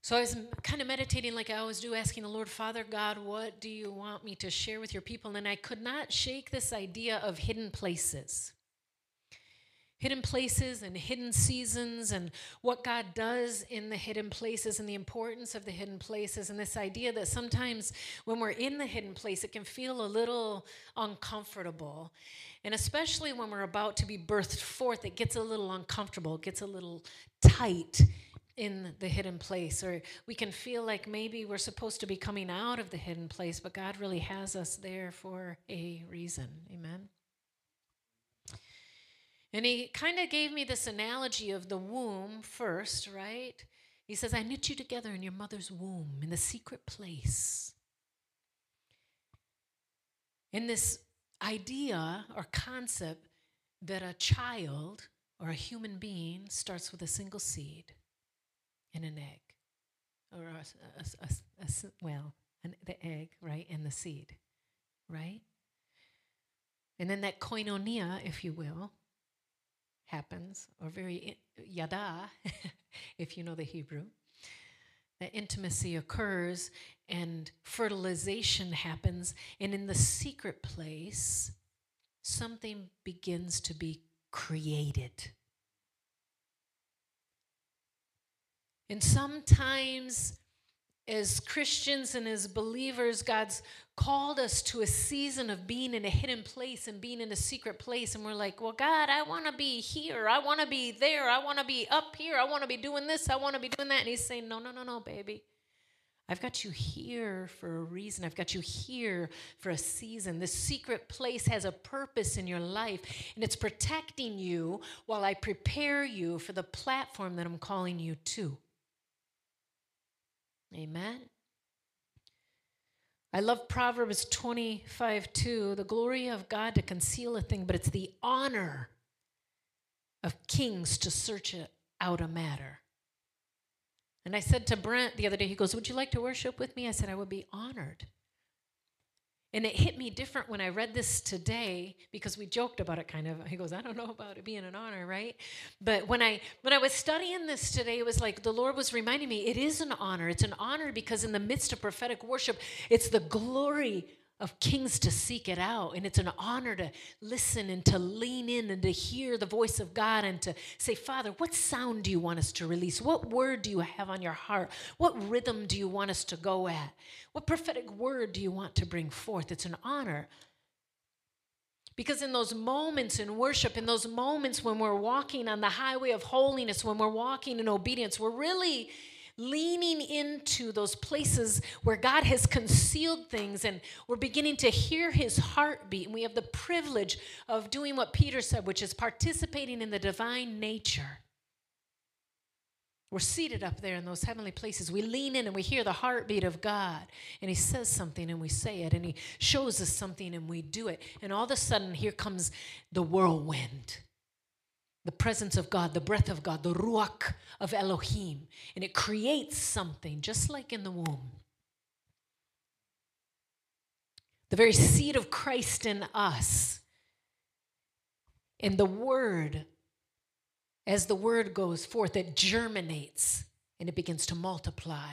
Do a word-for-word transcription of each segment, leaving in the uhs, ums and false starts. So I was kind of meditating like I always do, asking the Lord, Father God, what do you want me to share with your people? And I could not shake this idea of hidden places. Hidden places and hidden seasons and what God does in the hidden places and the importance of the hidden places, and this idea that sometimes when we're in the hidden place, it can feel a little uncomfortable. And especially when we're about to be birthed forth, it gets a little uncomfortable, it gets a little tight in the hidden place, or we can feel like maybe we're supposed to be coming out of the hidden place, but God really has us there for a reason. Amen. And he kind of gave me this analogy of the womb first, right? He says, I knit you together in your mother's womb, in the secret place. In this idea or concept that a child or a human being starts with a single seed and an egg. Or, a, a, a, a, well, an, the egg, right, and the seed, right? And then that koinonia, if you will, happens, or very yada, if you know the Hebrew. That intimacy occurs and fertilization happens, and in the secret place, something begins to be created. And sometimes, as Christians and as believers, God's called us to a season of being in a hidden place and being in a secret place. And we're like, well, God, I want to be here. I want to be there. I want to be up here. I want to be doing this. I want to be doing that. And he's saying, no, no, no, no, baby. I've got you here for a reason. I've got you here for a season. This secret place has a purpose in your life, and it's protecting you while I prepare you for the platform that I'm calling you to. Amen. I love Proverbs twenty-five two. The glory of God to conceal a thing, but it's the honor of kings to search it out a matter. And I said to Brent the other day, he goes, would you like to worship with me? I said, I would be honored. And it hit me different when I read this today, because we joked about it kind of. He goes, I don't know about it being an honor, right? But when I when I was studying this today, it was like the Lord was reminding me, it is an honor. It's an honor because in the midst of prophetic worship, it's the glory of kings to seek it out. And it's an honor to listen and to lean in and to hear the voice of God and to say, Father, what sound do you want us to release? What word do you have on your heart? What rhythm do you want us to go at? What prophetic word do you want to bring forth? It's an honor. Because in those moments in worship, in those moments when we're walking on the highway of holiness, when we're walking in obedience, we're really leaning into those places where God has concealed things, and we're beginning to hear his heartbeat. And we have the privilege of doing what Peter said, which is participating in the divine nature. We're seated up there in those heavenly places. We lean in and we hear the heartbeat of God. And he says something and we say it. And he shows us something and we do it. And all of a sudden, here comes the whirlwind. The presence of God, the breath of God, the ruach of Elohim. And it creates something, just like in the womb. The very seed of Christ in us. And the word, as the word goes forth, it germinates and it begins to multiply.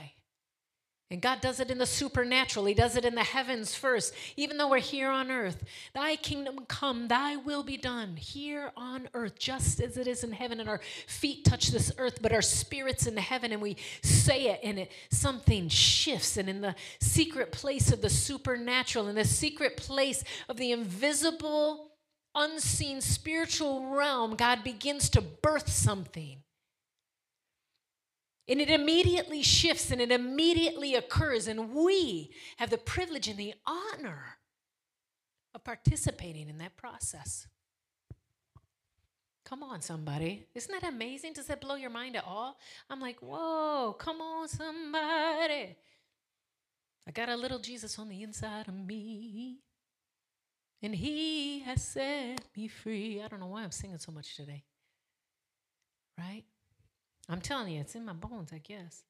And God does it in the supernatural. He does it in the heavens first, even though we're here on earth. Thy kingdom come, thy will be done here on earth, just as it is in heaven. And our feet touch this earth, but our spirit's in heaven, and we say it, and it something shifts. And in the secret place of the supernatural, in the secret place of the invisible, unseen spiritual realm, God begins to birth something. And it immediately shifts and it immediately occurs. And we have the privilege and the honor of participating in that process. Come on, somebody. Isn't that amazing? Does that blow your mind at all? I'm like, whoa, come on, somebody. I got a little Jesus on the inside of me, and he has set me free. I don't know why I'm singing so much today, right? I'm telling you, it's in my bones, I guess.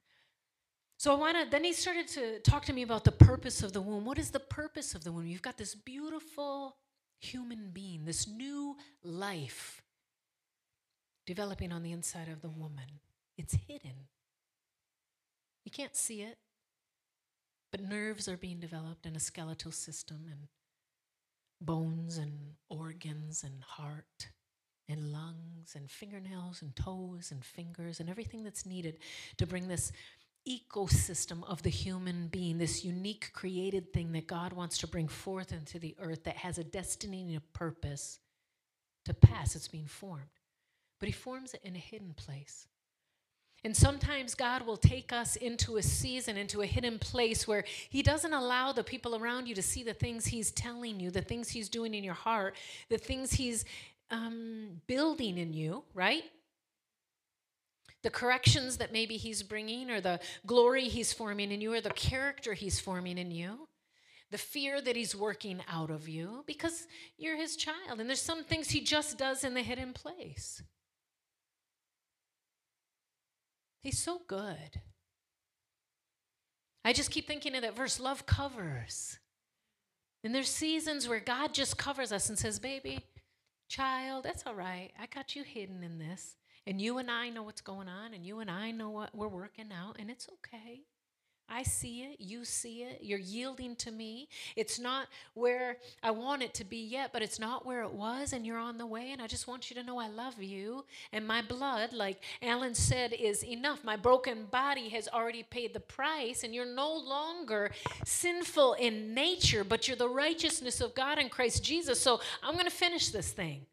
So I wanna, then he started to talk to me about the purpose of the womb. What is the purpose of the womb? You've got this beautiful human being, this new life developing on the inside of the woman. It's hidden. You can't see it, but nerves are being developed and a skeletal system and bones and organs and heart and lungs and fingernails and toes and fingers and everything that's needed to bring this ecosystem of the human being, this unique created thing that God wants to bring forth into the earth that has a destiny and a purpose to pass. It's being formed. But he forms it in a hidden place. And sometimes God will take us into a season, into a hidden place where he doesn't allow the people around you to see the things he's telling you, the things he's doing in your heart, the things he's um, building in you, right? The corrections that maybe he's bringing, or the glory he's forming in you, or the character he's forming in you, the fear that he's working out of you, because you're his child. And there's some things he just does in the hidden place. He's so good. I just keep thinking of that verse, love covers. And there's seasons where God just covers us and says, baby, child, that's all right. I got you hidden in this. And you and I know what's going on, and you and I know what we're working out, and it's okay. I see it, you see it, you're yielding to me. It's not where I want it to be yet, but it's not where it was, and you're on the way, and I just want you to know I love you, and my blood, like Alan said, is enough. My broken body has already paid the price, and you're no longer sinful in nature, but you're the righteousness of God in Christ Jesus, so I'm going to finish this thing.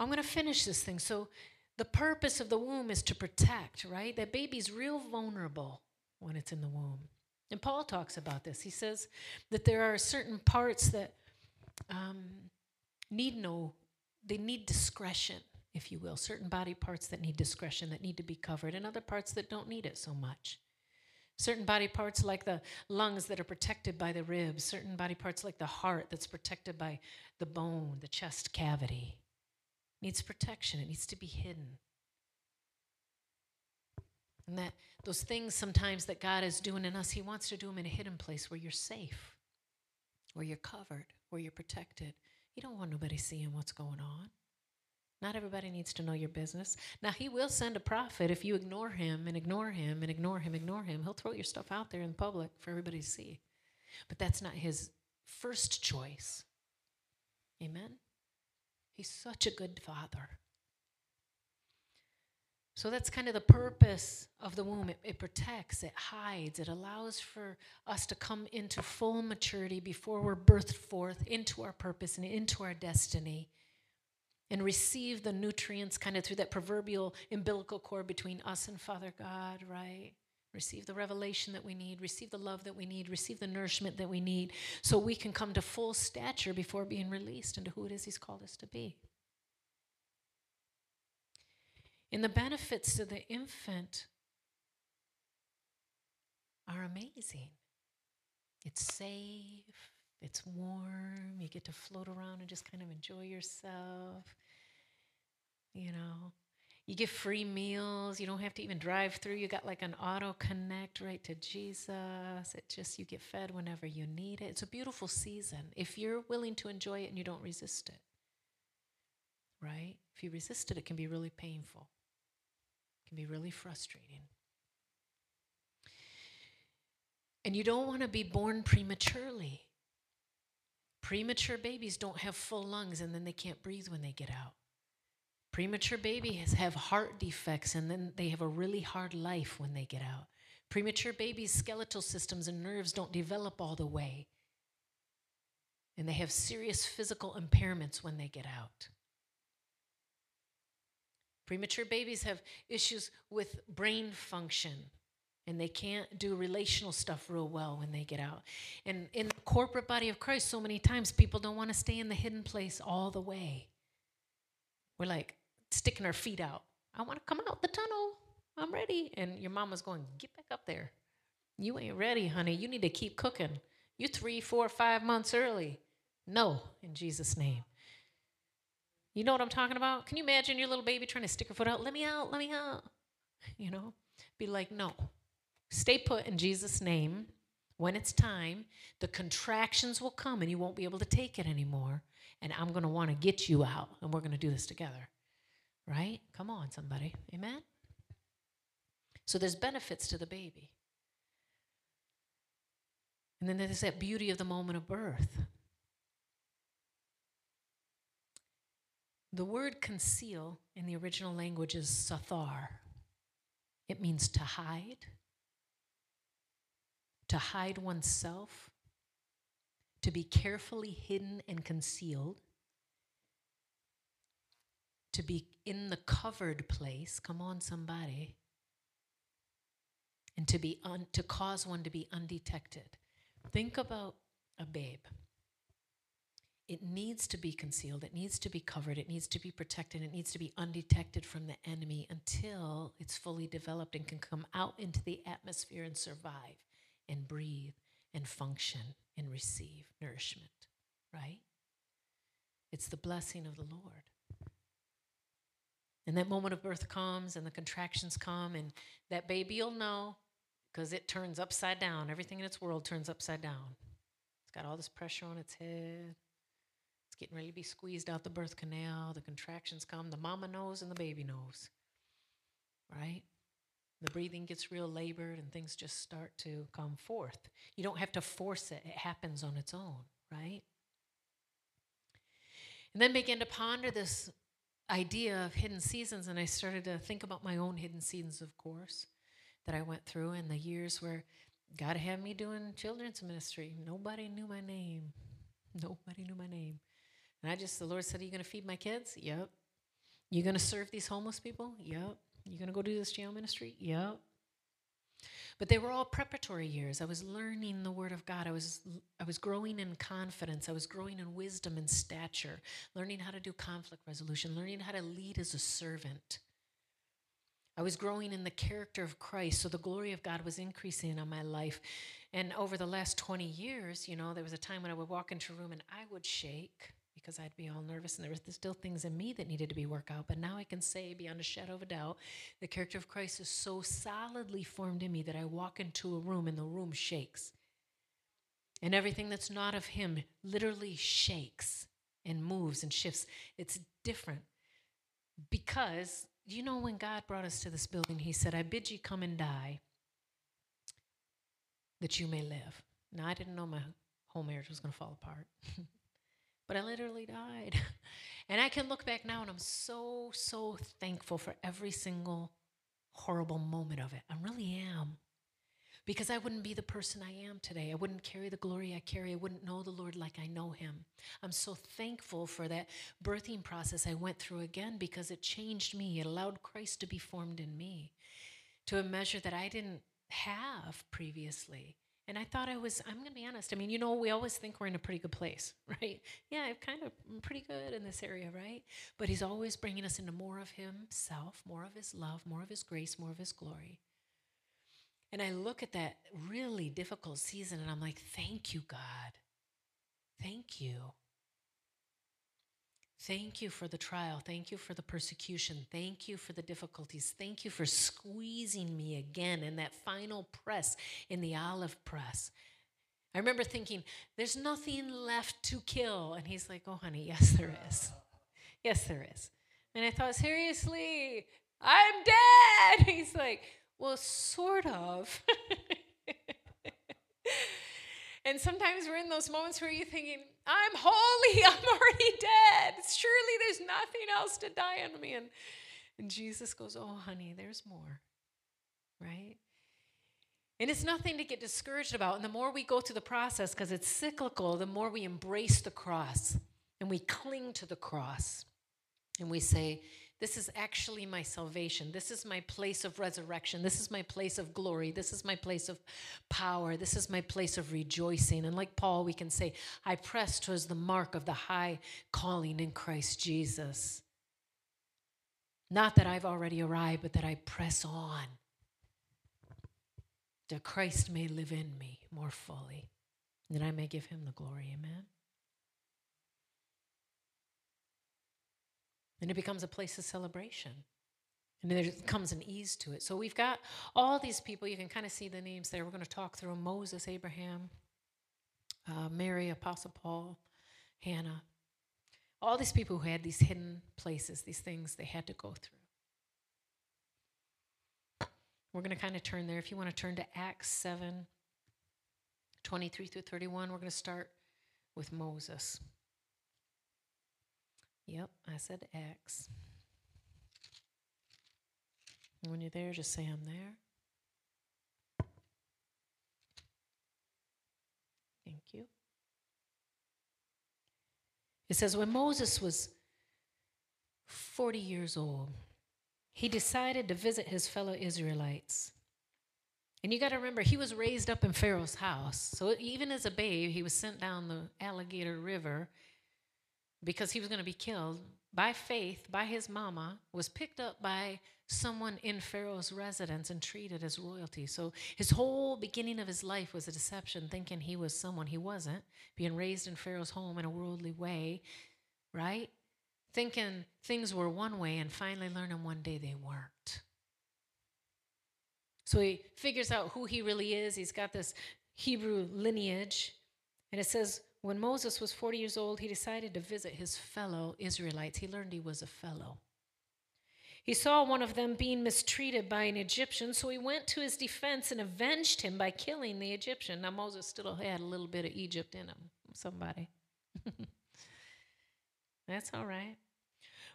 I'm going to finish this thing, so... The purpose of the womb is to protect, right? That baby's real vulnerable when it's in the womb. And Paul talks about this. He says that there are certain parts that um, need no, they need discretion, if you will. Certain body parts that need discretion, that need to be covered, and other parts that don't need it so much. Certain body parts like the lungs that are protected by the ribs. Certain body parts like the heart that's protected by the bone, the chest cavity. Needs protection. It needs to be hidden. And that those things sometimes that God is doing in us, he wants to do them in a hidden place where you're safe, where you're covered, where you're protected. You don't want nobody seeing what's going on. Not everybody needs to know your business. Now, he will send a prophet if you ignore him and ignore him and ignore him, ignore him. He'll throw your stuff out there in public for everybody to see. But that's not his first choice. Amen? He's such a good father. So that's kind of the purpose of the womb. It, it protects, it hides, it allows for us to come into full maturity before we're birthed forth into our purpose and into our destiny and receive the nutrients kind of through that proverbial umbilical cord between us and Father God, right? Receive the revelation that we need, receive the love that we need, receive the nourishment that we need, so we can come to full stature before being released into who it is he's called us to be. And the benefits to the infant are amazing. It's safe, it's warm, you get to float around and just kind of enjoy yourself, you know. You get free meals. You don't have to even drive through. You got like an auto connect right to Jesus. It just, you get fed whenever you need it. It's a beautiful season if you're willing to enjoy it and you don't resist it, right? If you resist it, it can be really painful. It can be really frustrating. And you don't want to be born prematurely. Premature babies don't have full lungs, and then they can't breathe when they get out. Premature babies have heart defects, and then they have a really hard life when they get out. Premature babies' skeletal systems and nerves don't develop all the way. And they have serious physical impairments when they get out. Premature babies have issues with brain function And they can't do relational stuff real well when they get out. And in the corporate body of Christ, so many times people don't want to stay in the hidden place all the way. We're like sticking our feet out. I want to come out the tunnel. I'm ready. And your mama's going, get back up there. You ain't ready, honey. You need to keep cooking. You're three, four, five months early. No, in Jesus' name. You know what I'm talking about? Can you imagine your little baby trying to stick her foot out? Let me out, let me out. You know? Be like, no. Stay put in Jesus' name. When it's time, the contractions will come and you won't be able to take it anymore. And I'm going to want to get you out. And we're going to do this together. Right? Come on, somebody. Amen? So there's benefits to the baby. And then there's that beauty of the moment of birth. The word conceal in the original language is sathar. It means to hide, to hide oneself, to be carefully hidden and concealed, to be in the covered place, come on somebody, and to be un- to cause one to be undetected. Think about a babe. It needs to be concealed, it needs to be covered, it needs to be protected, it needs to be undetected from the enemy until it's fully developed and can come out into the atmosphere and survive and breathe and function and receive nourishment, right? It's the blessing of the Lord. And that moment of birth comes and the contractions come and that baby will know because it turns upside down. Everything in its world turns upside down. It's got all this pressure on its head. Getting ready to be squeezed out the birth canal, the contractions come, the mama knows and the baby knows, right? The breathing gets real labored and things just start to come forth. You don't have to force it. It happens on its own, right? And then begin to ponder this idea of hidden seasons, and I started to think about my own hidden seasons, of course, that I went through in the years where God had me doing children's ministry. Nobody knew my name. Nobody knew my name. And I just, the Lord said, are you going to feed my kids? Yep. You're going to serve these homeless people? Yep. You're going to go do this jail ministry? Yep. But they were all preparatory years. I was learning the Word of God. I was I was growing in confidence. I was growing in wisdom and stature, learning how to do conflict resolution, learning how to lead as a servant. I was growing in the character of Christ, so the glory of God was increasing on my life. And over the last twenty years, you know, there was a time when I would walk into a room and I would shake, because I'd be all nervous and there were still things in me that needed to be worked out. But now I can say beyond a shadow of a doubt, the character of Christ is so solidly formed in me that I walk into a room and the room shakes. And everything that's not of him literally shakes and moves and shifts. It's different because, you know, when God brought us to this building, he said, I bid you come and die that you may live. Now, I didn't know my whole marriage was going to fall apart. But I literally died. And I can look back now and I'm so, so thankful for every single horrible moment of it. I really am. Because I wouldn't be the person I am today. I wouldn't carry the glory I carry. I wouldn't know the Lord like I know him. I'm so thankful for that birthing process I went through again because it changed me. It allowed Christ to be formed in me to a measure that I didn't have previously. And I thought I was, I'm going to be honest. I mean, you know, we always think we're in a pretty good place, right? Yeah, I'm kind of I'm pretty good in this area, right? But he's always bringing us into more of himself, more of his love, more of his grace, more of his glory. And I look at that really difficult season and I'm like, thank you, God. Thank you. Thank you for the trial. Thank you for the persecution. Thank you for the difficulties. Thank you for squeezing me again in that final press, in the olive press. I remember thinking, there's nothing left to kill. And he's like, oh, honey, yes, there is. Yes, there is. And I thought, seriously, I'm dead. He's like, well, sort of. And sometimes we're in those moments where you're thinking, I'm holy, I'm already dead. Surely there's nothing else to die on me. And, and Jesus goes, oh, honey, there's more, right? And it's nothing to get discouraged about. And the more we go through the process, because it's cyclical, the more we embrace the cross and we cling to the cross. And we say, This is actually my salvation. This is my place of resurrection. This is my place of glory. This is my place of power. This is my place of rejoicing. And like Paul, we can say, I press towards the mark of the high calling in Christ Jesus. Not that I've already arrived, but that I press on, that Christ may live in me more fully, and that I may give him the glory. Amen. And it becomes a place of celebration. And there comes an ease to it. So we've got all these people. You can kind of see the names there. We're going to talk through Moses, Abraham, uh, Mary, Apostle Paul, Hannah. All these people who had these hidden places, these things they had to go through. We're going to kind of turn there. If you want to turn to Acts seven, twenty-three through thirty-one, we're going to start with Moses. Yep, I said Acts. And when you're there, just say I'm there. Thank you. It says, when Moses was forty years old, he decided to visit his fellow Israelites. And you got to remember, he was raised up in Pharaoh's house. So even as a babe, he was sent down the alligator river because he was going to be killed by faith, by his mama, was picked up by someone in Pharaoh's residence and treated as royalty. So his whole beginning of his life was a deception, thinking he was someone he wasn't, being raised in Pharaoh's home in a worldly way, right? Thinking things were one way and finally learning one day they weren't. So he figures out who he really is. He's got this Hebrew lineage, and it says, when Moses was forty years old, he decided to visit his fellow Israelites. He learned he was a fellow. He saw one of them being mistreated by an Egyptian, so he went to his defense and avenged him by killing the Egyptian. Now, Moses still had a little bit of Egypt in him, somebody. That's all right.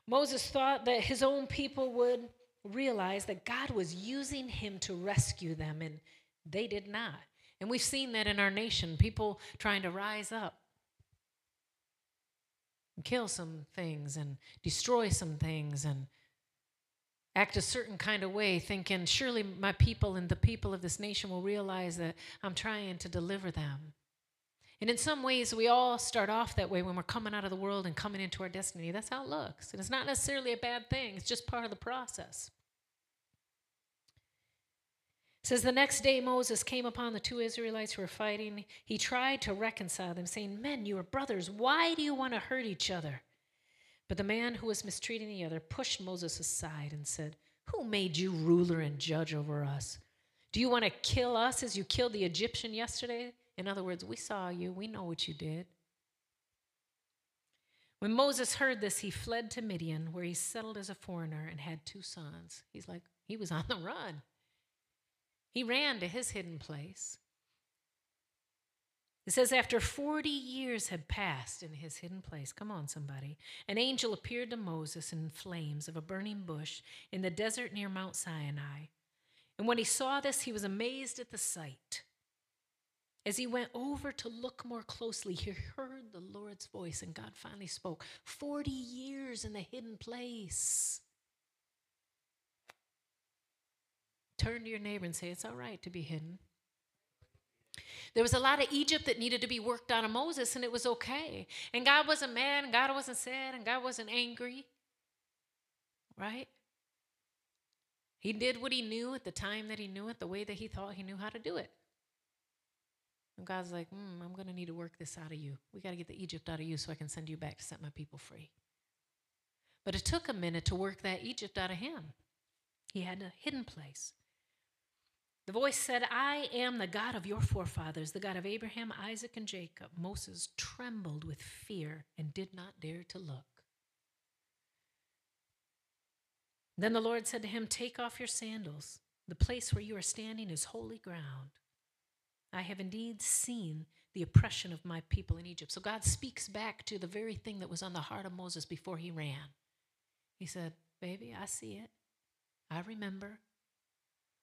Moses thought that his own people would realize that God was using him to rescue them, and they did not. And we've seen that in our nation, people trying to rise up and kill some things and destroy some things and act a certain kind of way, thinking, surely my people and the people of this nation will realize that I'm trying to deliver them. And in some ways, we all start off that way when we're coming out of the world and coming into our destiny. That's how it looks. And it's not necessarily a bad thing. It's just part of the process. It says, the next day Moses came upon the two Israelites who were fighting. He tried to reconcile them, saying, men, you are brothers. Why do you want to hurt each other? But the man who was mistreating the other pushed Moses aside and said, who made you ruler and judge over us? Do you want to kill us as you killed the Egyptian yesterday? In other words, we saw you. We know what you did. When Moses heard this, he fled to Midian, where he settled as a foreigner and had two sons. He's like, he was on the run. He ran to his hidden place. It says, after forty years had passed in his hidden place, come on, somebody, an angel appeared to Moses in flames of a burning bush in the desert near Mount Sinai. And when he saw this, he was amazed at the sight. As he went over to look more closely, he heard the Lord's voice, and God finally spoke. forty years in the hidden place. Turn to your neighbor and say, it's all right to be hidden. There was a lot of Egypt that needed to be worked out of Moses, and it was okay. And God wasn't mad, and God wasn't sad, and God wasn't angry. Right? He did what he knew at the time that he knew it, the way that he thought he knew how to do it. And God's like, mm, I'm going to need to work this out of you. We got to get the Egypt out of you so I can send you back to set my people free. But it took a minute to work that Egypt out of him. He had a hidden place. The voice said, I am the God of your forefathers, the God of Abraham, Isaac, and Jacob. Moses trembled with fear and did not dare to look. Then the Lord said to him, take off your sandals. The place where you are standing is holy ground. I have indeed seen the oppression of my people in Egypt. So God speaks back to the very thing that was on the heart of Moses before he ran. He said, baby, I see it. I remember.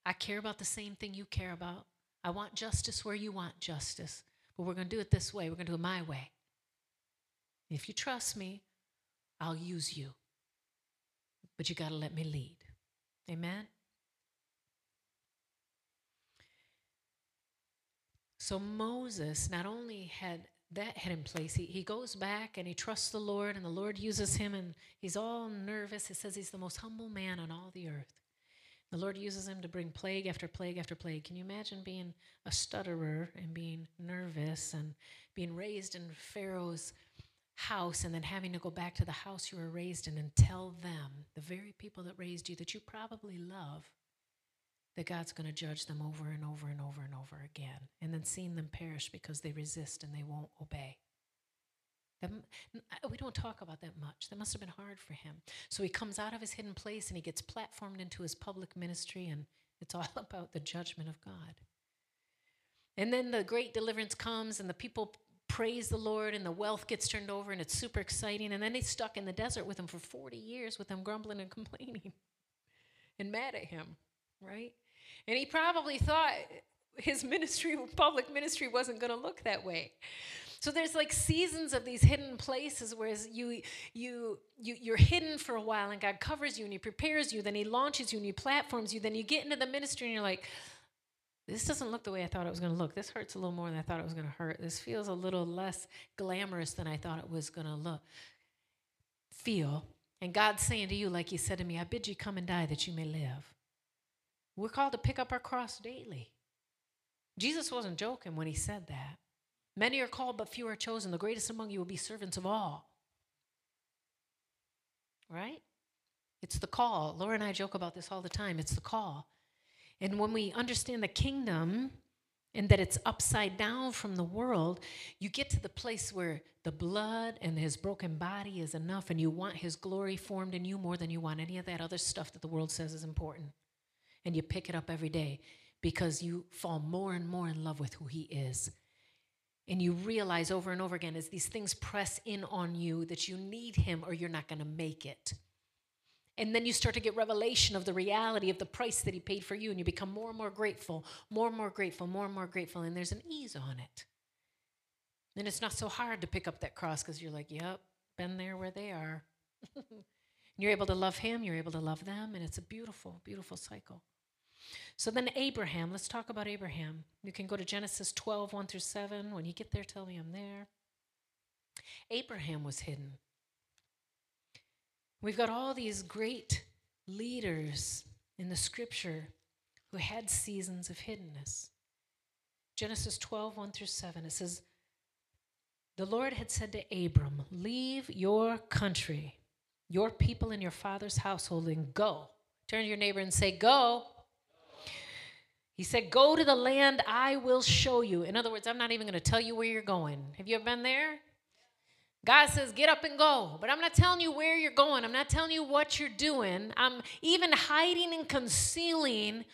I care about the same thing you care about. I want justice where you want justice. But we're going to do it this way. We're going to do it my way. If you trust me, I'll use you. but you got to let me lead. Amen? So Moses not only had that hidden place, he, he goes back and he trusts the Lord, and the Lord uses him, and he's all nervous. It says he's the most humble man on all the earth. The Lord uses him to bring plague after plague after plague. Can you imagine being a stutterer and being nervous and being raised in Pharaoh's house and then having to go back to the house you were raised in and tell them, the very people that raised you that you probably love, that God's going to judge them over and over and over and over again, and then seeing them perish because they resist and they won't obey. We don't talk about that much. That must have been hard for him. So he comes out of his hidden place and he gets platformed into his public ministry, and it's all about the judgment of God. And then the great deliverance comes and the people praise the Lord and the wealth gets turned over and it's super exciting. And then they stuck in the desert with him for forty years with him grumbling and complaining and mad at him, right? And he probably thought his ministry, public ministry, wasn't going to look that way. So there's like seasons of these hidden places where you, you, you, you're hidden for a while and God covers you and he prepares you, then he launches you and he platforms you, then you get into the ministry and you're like, this doesn't look the way I thought it was going to look. This hurts a little more than I thought it was going to hurt. This feels a little less glamorous than I thought it was going to look, feel. And God's saying to you, like he said to me, I bid you come and die that you may live. We're called to pick up our cross daily. Jesus wasn't joking when he said that. Many are called, but few are chosen. The greatest among you will be servants of all. Right? It's the call. Laura and I joke about this all the time. It's the call. And when we understand the kingdom and that it's upside down from the world, you get to the place where the blood and his broken body is enough, and you want his glory formed in you more than you want any of that other stuff that the world says is important. And you pick it up every day because you fall more and more in love with who he is. And you realize over and over again, as these things press in on you, that you need him or you're not going to make it. And then you start to get revelation of the reality of the price that he paid for you, and you become more and more grateful, more and more grateful, more and more grateful, and there's an ease on it. And it's not so hard to pick up that cross because you're like, yep, been there where they are. And you're able to love him, you're able to love them, and it's a beautiful, beautiful cycle. So then Abraham, let's talk about Abraham. You can go to Genesis twelve, one through seven. When you get there, tell me I'm there. Abraham was hidden. We've got all these great leaders in the scripture who had seasons of hiddenness. Genesis twelve, one through seven, it says, the Lord had said to Abram, leave your country, your people and your father's household, and go. Turn to your neighbor and say, go. He said, go to the land I will show you. In other words, I'm not even going to tell you where you're going. Have you ever been there? God says, get up and go. But I'm not telling you where you're going. I'm not telling you what you're doing. I'm even hiding and concealing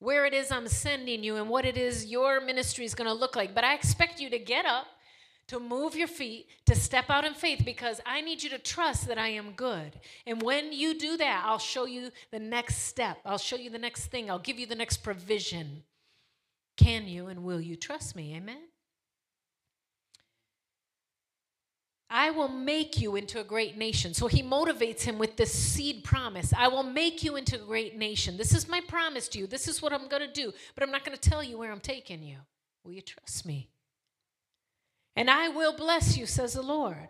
where it is I'm sending you and what it is your ministry is going to look like. But I expect you to get up, to move your feet, to step out in faith, because I need you to trust that I am good. And when you do that, I'll show you the next step. I'll show you the next thing. I'll give you the next provision. Can you and will you trust me? Amen? I will make you into a great nation. So he motivates him with this seed promise. I will make you into a great nation. This is my promise to you. This is what I'm going to do, but I'm not going to tell you where I'm taking you. Will you trust me? And I will bless you, says the Lord.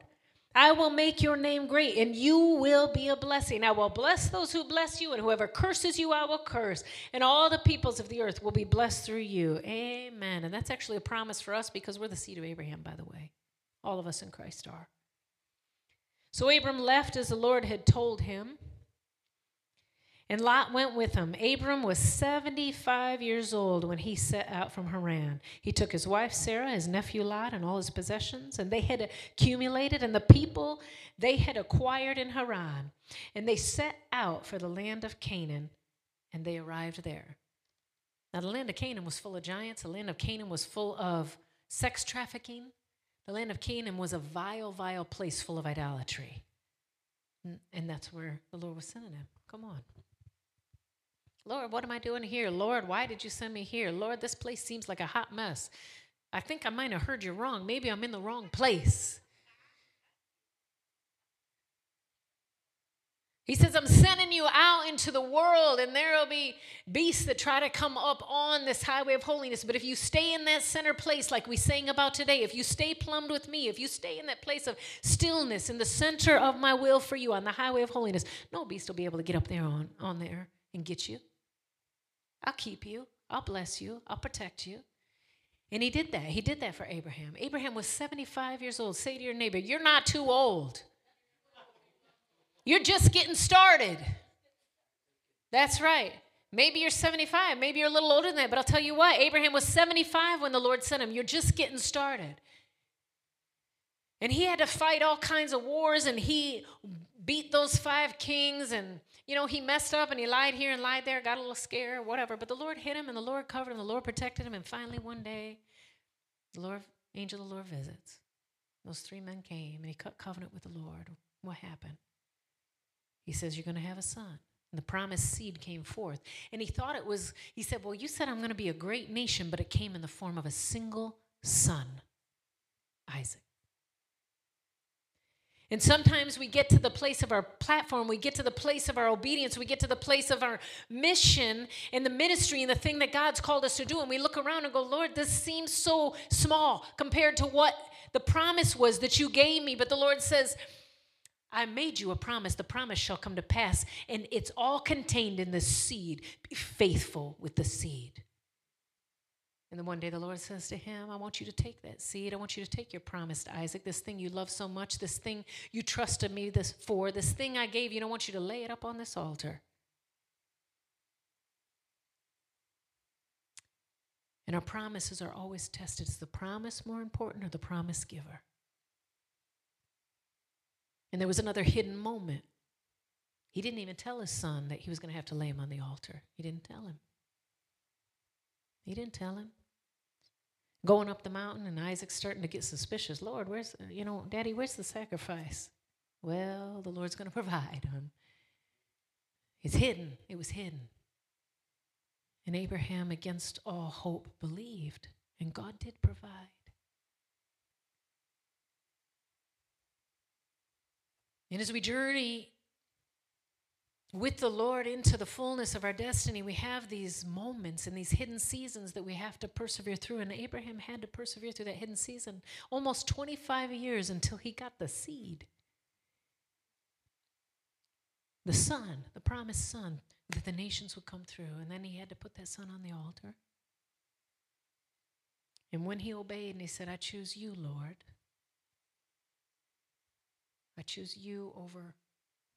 I will make your name great, and you will be a blessing. I will bless those who bless you, and whoever curses you, I will curse. And all the peoples of the earth will be blessed through you. Amen. And that's actually a promise for us because we're the seed of Abraham, by the way. All of us in Christ are. So Abram left as the Lord had told him, and Lot went with him. Abram was seventy-five years old when he set out from Haran. He took his wife Sarah, his nephew Lot, and all his possessions, and they had accumulated, and the people they had acquired in Haran. And they set out for the land of Canaan, and they arrived there. Now, the land of Canaan was full of giants. The land of Canaan was full of sex trafficking. The land of Canaan was a vile, vile place full of idolatry. And that's where the Lord was sending him. Come on. Lord, what am I doing here? Lord, why did you send me here? Lord, this place seems like a hot mess. I think I might have heard you wrong. Maybe I'm in the wrong place. He says, I'm sending you out into the world, and there will be beasts that try to come up on this highway of holiness. But if you stay in that center place like we sang about today, if you stay plumbed with me, if you stay in that place of stillness, in the center of my will for you on the highway of holiness, no beast will be able to get up there on, on there and get you. I'll keep you. I'll bless you. I'll protect you. And he did that. He did that for Abraham. Abraham was seventy-five years old. Say to your neighbor, you're not too old. You're just getting started. That's right. Maybe you're seventy-five. Maybe you're a little older than that. But I'll tell you what, Abraham was seventy-five when the Lord sent him. You're just getting started. And he had to fight all kinds of wars, and he beat those five kings, and, you know, he messed up, and he lied here and lied there, got a little scared, whatever. But the Lord hid him, and the Lord covered him, the Lord protected him, and finally one day, the Lord, angel of the Lord visits. Those three men came, and he cut covenant with the Lord. What happened? He says, you're going to have a son. And the promised seed came forth. And he thought it was, he said, well, you said I'm going to be a great nation, but it came in the form of a single son, Isaac. And sometimes we get to the place of our platform, we get to the place of our obedience, we get to the place of our mission and the ministry and the thing that God's called us to do, and we look around and go, Lord, this seems so small compared to what the promise was that you gave me. But the Lord says, I made you a promise. The promise shall come to pass, and it's all contained in the seed. Be faithful with the seed. And then one day the Lord says to him, I want you to take that seed. I want you to take your promise to Isaac, this thing you love so much, this thing you trusted me this for, this thing I gave you, and I want you to lay it up on this altar. And our promises are always tested. Is the promise more important or the promise giver? And there was another hidden moment. He didn't even tell his son that he was going to have to lay him on the altar. He didn't tell him. He didn't tell him. Going up the mountain, and Isaac's starting to get suspicious. Lord, where's, you know, Daddy, where's the sacrifice? Well, the Lord's going to provide him. It's hidden. It was hidden. And Abraham, against all hope, believed, and God did provide. And as we journey with the Lord into the fullness of our destiny, we have these moments and these hidden seasons that we have to persevere through. And Abraham had to persevere through that hidden season almost twenty-five years until he got the seed. The son, the promised son, that the nations would come through. And then he had to put that son on the altar. And when he obeyed and he said, I choose you, Lord. I choose you over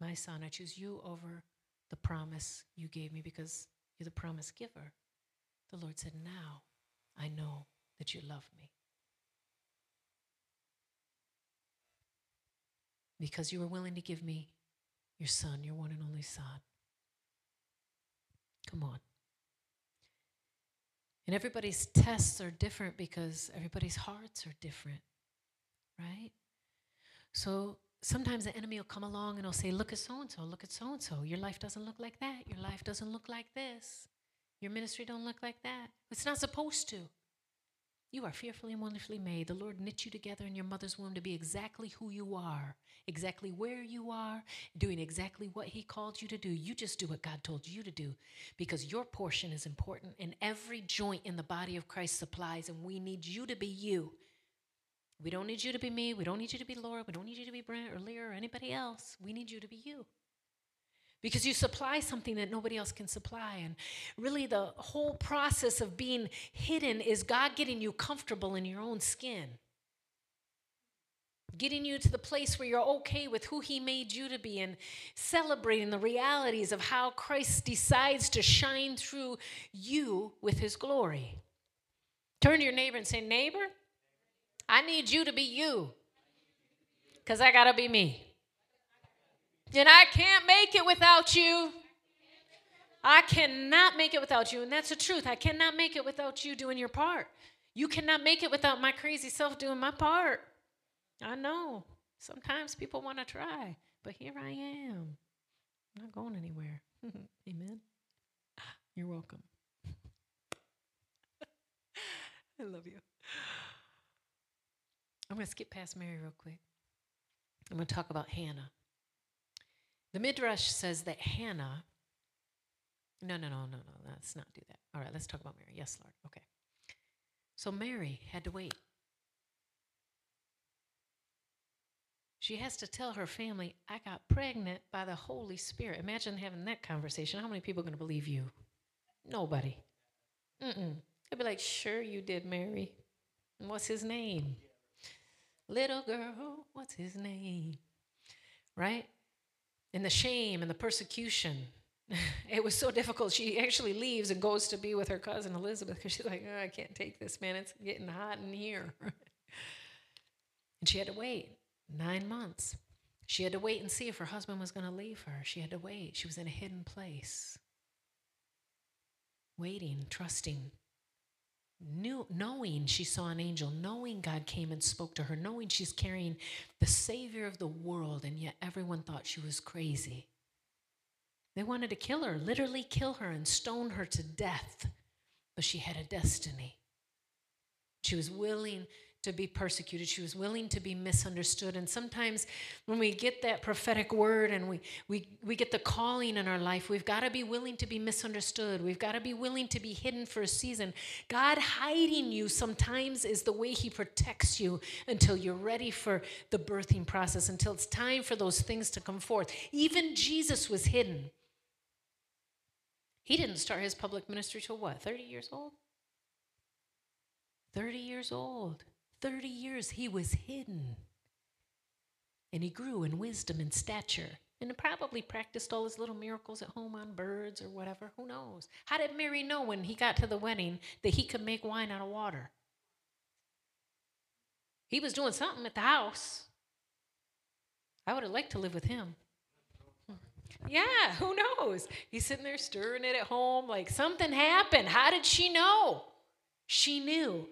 my son. I choose you over the promise you gave me because you're the promise giver. The Lord said, now I know that you love me. Because you were willing to give me your son, your one and only son. Come on. And everybody's tests are different because everybody's hearts are different, right? So sometimes the enemy will come along and he'll say, look at so-and-so, look at so-and-so. Your life doesn't look like that. Your life doesn't look like this. Your ministry don't look like that. It's not supposed to. You are fearfully and wonderfully made. The Lord knit you together in your mother's womb to be exactly who you are, exactly where you are, doing exactly what he called you to do. You just do what God told you to do because your portion is important, and every joint in the body of Christ supplies, and we need you to be you. We don't need you to be me. We don't need you to be Laura. We don't need you to be Brent or Lear or anybody else. We need you to be you. Because you supply something that nobody else can supply. And really the whole process of being hidden is God getting you comfortable in your own skin. Getting you to the place where you're okay with who he made you to be and celebrating the realities of how Christ decides to shine through you with his glory. Turn to your neighbor and say, neighbor, I need you to be you because I got to be me. And I can't make it without you. I cannot make it without you. And that's the truth. I cannot make it without you doing your part. You cannot make it without my crazy self doing my part. I know. Sometimes people want to try, but here I am. I'm not going anywhere. Amen. You're welcome. I love you. I'm going to skip past Mary real quick. I'm going to talk about Hannah. The Midrash says that Hannah, no, no, no, no, no, let's not do that. All right, let's talk about Mary. Yes, Lord. Okay. So Mary had to wait. She has to tell her family, I got pregnant by the Holy Spirit. Imagine having that conversation. How many people are going to believe you? Nobody. Mm-mm. They'd be like, sure you did, Mary. What's his name? Little girl, what's his name? Right? And the shame and the persecution. It was so difficult. She actually leaves and goes to be with her cousin Elizabeth because she's like, oh, I can't take this, man. It's getting hot in here. And she had to wait nine months. She had to wait and see if her husband was going to leave her. She had to wait. She was in a hidden place. Waiting, trusting, knew, knowing she saw an angel, knowing God came and spoke to her, knowing she's carrying the Savior of the world, and yet everyone thought she was crazy. They wanted to kill her, literally kill her and stone her to death, but she had a destiny. She was willing to be persecuted. She was willing to be misunderstood. And sometimes when we get that prophetic word and we we we get the calling in our life, we've got to be willing to be misunderstood. We've got to be willing to be hidden for a season. God hiding you sometimes is the way he protects you until you're ready for the birthing process, until it's time for those things to come forth. Even Jesus was hidden. He didn't start his public ministry till what, thirty years old? thirty years old. thirty years he was hidden, and he grew in wisdom and stature, and probably practiced all his little miracles at home on birds or whatever. Who knows? How did Mary know when he got to the wedding that he could make wine out of water? He was doing something at the house. I would have liked to live with him. Yeah, who knows? He's sitting there stirring it at home like something happened. How did she know? She knew.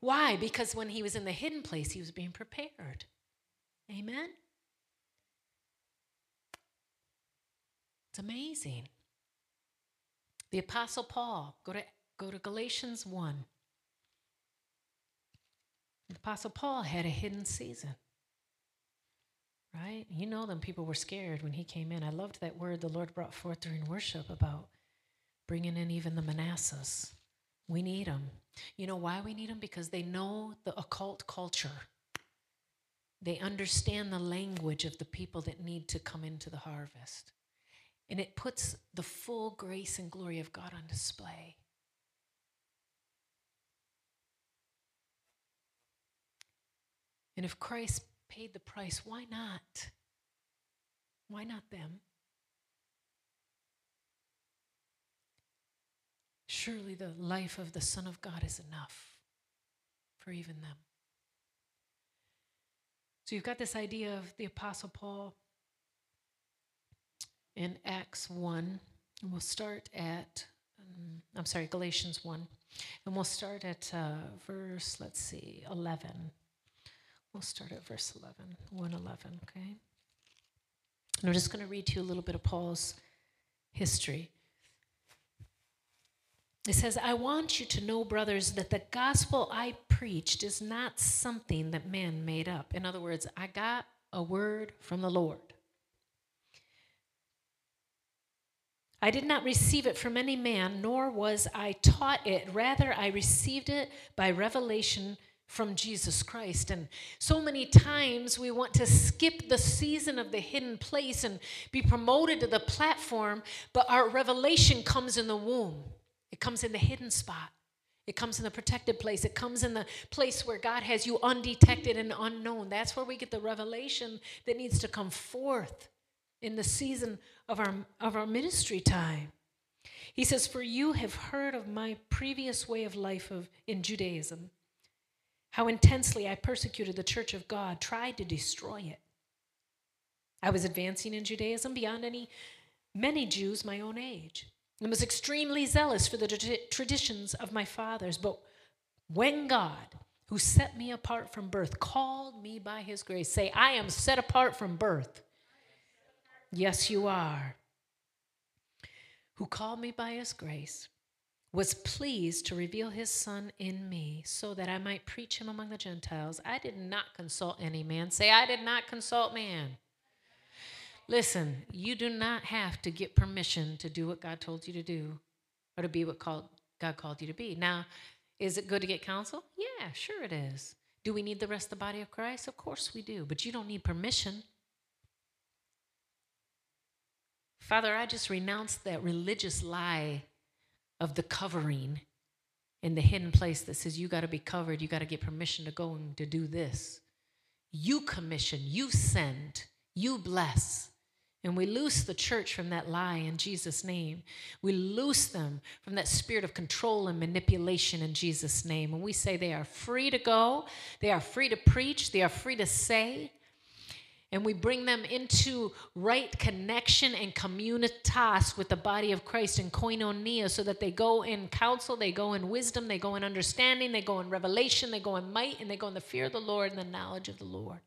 Why? Because when he was in the hidden place, he was being prepared. Amen? It's amazing. The Apostle Paul, go to, go to Galatians one. The Apostle Paul had a hidden season, right? You know them people were scared when he came in. I loved that word the Lord brought forth during worship about bringing in even the Manassas. We need them. You know why we need them? Because they know the occult culture. They understand the language of the people that need to come into the harvest. And it puts the full grace and glory of God on display. And if Christ paid the price, why not? Why not them? Surely the life of the Son of God is enough for even them. So you've got this idea of the Apostle Paul in Acts one. And we'll start at, um, I'm sorry, Galatians one. And we'll start at uh, verse, let's see, eleven. We'll start at verse eleven, one eleven, okay? And I'm just going to read to you a little bit of Paul's history. It says, I want you to know, brothers, that the gospel I preached is not something that man made up. In other words, I got a word from the Lord. I did not receive it from any man, nor was I taught it. Rather, I received it by revelation from Jesus Christ. And so many times we want to skip the season of the hidden place and be promoted to the platform, but our revelation comes in the womb. It comes in the hidden spot. It comes in the protected place. It comes in the place where God has you undetected and unknown. That's where we get the revelation that needs to come forth in the season of our, of our ministry time. He says, for you have heard of my previous way of life of, in Judaism, how intensely I persecuted the church of God, tried to destroy it. I was advancing in Judaism beyond any many Jews my own age, and was extremely zealous for the tra- traditions of my fathers. But when God, who set me apart from birth, called me by his grace, say, I am set apart from birth. Yes, you are. Who called me by his grace, was pleased to reveal his son in me so that I might preach him among the Gentiles. I did not consult any man. Say, I did not consult man. Listen, you do not have to get permission to do what God told you to do or to be what called, God called you to be. Now, is it good to get counsel? Yeah, sure it is. Do we need the rest of the body of Christ? Of course we do, but you don't need permission. Father, I just renounce that religious lie of the covering in the hidden place that says you got to be covered, you got to get permission to go and to do this. You commission, you send, you bless. And we loose the church from that lie in Jesus' name. We loose them from that spirit of control and manipulation in Jesus' name. And we say they are free to go. They are free to preach. They are free to say. And we bring them into right connection and communitas with the body of Christ in koinonia so that they go in counsel, they go in wisdom, they go in understanding, they go in revelation, they go in might, and they go in the fear of the Lord and the knowledge of the Lord.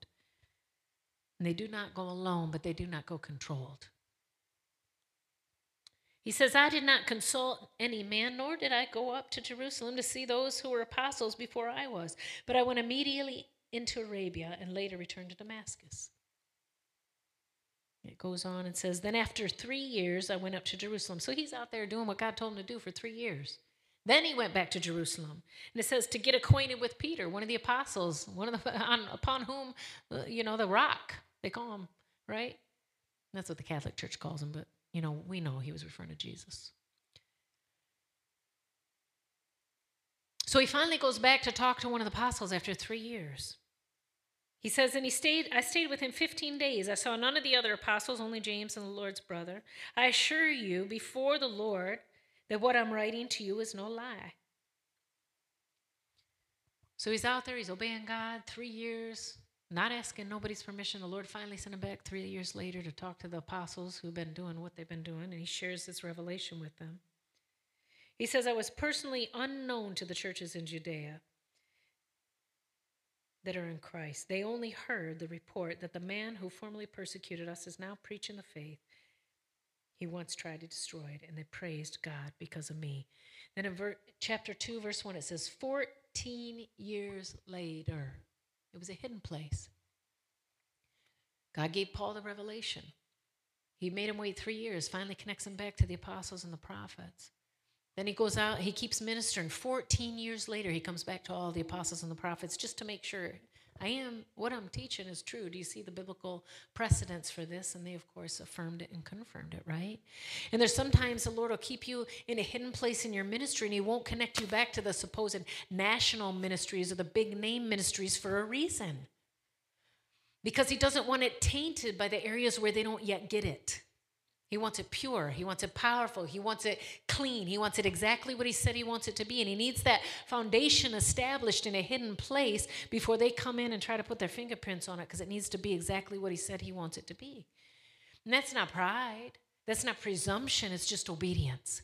And they do not go alone, but they do not go controlled. He says, I did not consult any man, nor did I go up to Jerusalem to see those who were apostles before I was. But I went immediately into Arabia and later returned to Damascus. It goes on and says, then after three years, I went up to Jerusalem. So he's out there doing what God told him to do for three years. Then he went back to Jerusalem. And it says to get acquainted with Peter, one of the apostles, one of the on, upon whom, you know, the rock, they call him, right? That's what the Catholic Church calls him, but, you know, we know he was referring to Jesus. So he finally goes back to talk to one of the apostles after three years. He says, and he stayed, I stayed with him fifteen days. I saw none of the other apostles, only James and the Lord's brother. I assure you before the Lord that what I'm writing to you is no lie. So he's out there, he's obeying God three years, not asking nobody's permission. The Lord finally sent him back three years later to talk to the apostles who've been doing what they've been doing, and he shares this revelation with them. He says, I was personally unknown to the churches in Judea that are in Christ. They only heard the report that the man who formerly persecuted us is now preaching the faith he once tried to destroy, it, and they praised God because of me. Then in ver- chapter two, verse one, it says, fourteen years later, it was a hidden place. God gave Paul the revelation. He made him wait three years, finally connects him back to the apostles and the prophets. Then he goes out, he keeps ministering. fourteen years later, he comes back to all the apostles and the prophets just to make sure I am, what I'm teaching is true. Do you see the biblical precedents for this? And they, of course, affirmed it and confirmed it, right? And there's sometimes the Lord will keep you in a hidden place in your ministry, and he won't connect you back to the supposed national ministries or the big name ministries for a reason. Because he doesn't want it tainted by the areas where they don't yet get it. He wants it pure. He wants it powerful. He wants it clean. He wants it exactly what he said he wants it to be. And he needs that foundation established in a hidden place before they come in and try to put their fingerprints on it, because it needs to be exactly what he said he wants it to be. And that's not pride. That's not presumption. It's just obedience.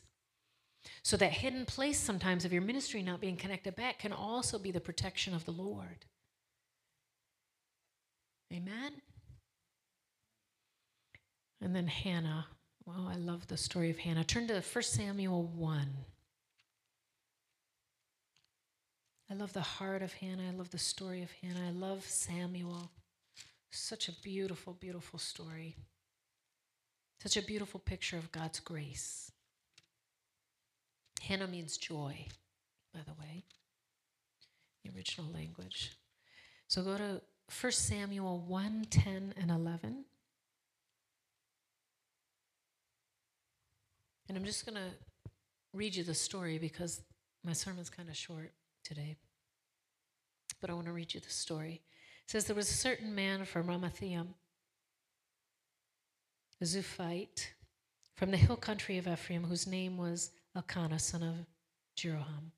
So that hidden place sometimes of your ministry not being connected back can also be the protection of the Lord. Amen? And then Hannah. Wow, I love the story of Hannah. Turn to First Samuel one. I love the heart of Hannah. I love the story of Hannah. I love Samuel. Such a beautiful, beautiful story. Such a beautiful picture of God's grace. Hannah means joy, by the way, the original language. So go to First Samuel one, ten, and eleven. And I'm just going to read you the story because my sermon's kind of short today. But I want to read you the story. It says, there was a certain man from Ramathiam, a Zuphite, from the hill country of Ephraim, whose name was Elkanah, son of Jeroham,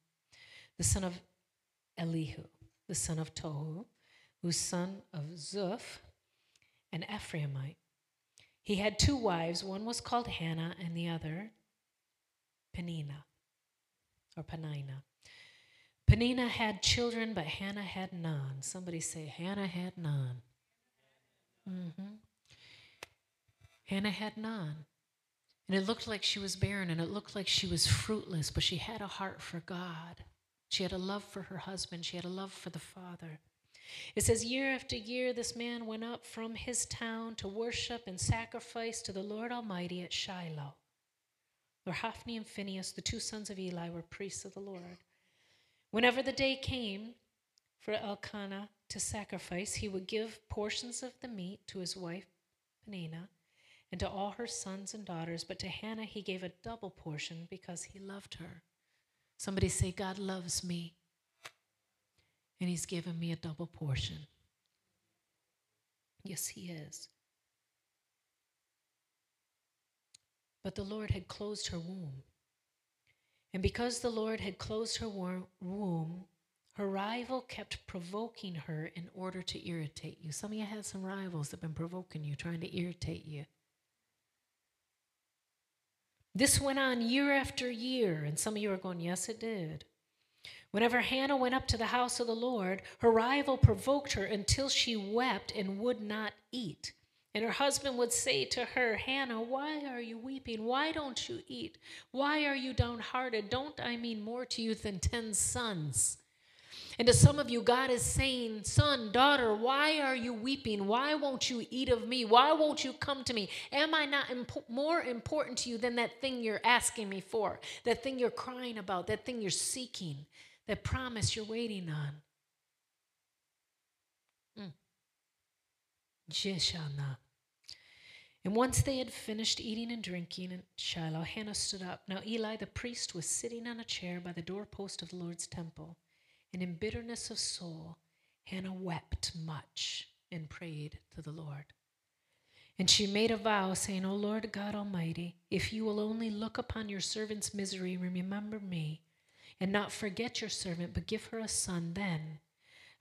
the son of Elihu, the son of Tohu, whose son of Zuph, an Ephraimite. He had two wives. One was called Hannah and the other Peninnah, or Peninnah. Peninnah had children, but Hannah had none. Somebody say, Hannah had none. Mm-hmm. Hannah had none. And it looked like she was barren, and it looked like she was fruitless, but she had a heart for God. She had a love for her husband. She had a love for the Father. It says, year after year, this man went up from his town to worship and sacrifice to the Lord Almighty at Shiloh, where Hophni and Phinehas, the two sons of Eli, were priests of the Lord. Whenever the day came for Elkanah to sacrifice, he would give portions of the meat to his wife Peninnah and to all her sons and daughters, but to Hannah he gave a double portion because he loved her. Somebody say, God loves me, and he's given me a double portion. Yes, he is. But the Lord had closed her womb. And because the Lord had closed her womb, her rival kept provoking her in order to irritate you. Some of you had some rivals that have been provoking you, trying to irritate you. This went on year after year, and some of you are going, yes, it did. Whenever Hannah went up to the house of the Lord, her rival provoked her until she wept and would not eat. And her husband would say to her, Hannah, why are you weeping? Why don't you eat? Why are you downhearted? Don't I mean more to you than ten sons? And to some of you, God is saying, son, daughter, why are you weeping? Why won't you eat of me? Why won't you come to me? Am I not imp- more important to you than that thing you're asking me for, that thing you're crying about, that thing you're seeking, that promise you're waiting on? Mm. Jeshana. And once they had finished eating and drinking in Shiloh, Hannah stood up. Now Eli the priest was sitting on a chair by the doorpost of the Lord's temple. And in bitterness of soul, Hannah wept much and prayed to the Lord. And she made a vow, saying, O Lord God Almighty, if you will only look upon your servant's misery, remember me, and not forget your servant, but give her a son, then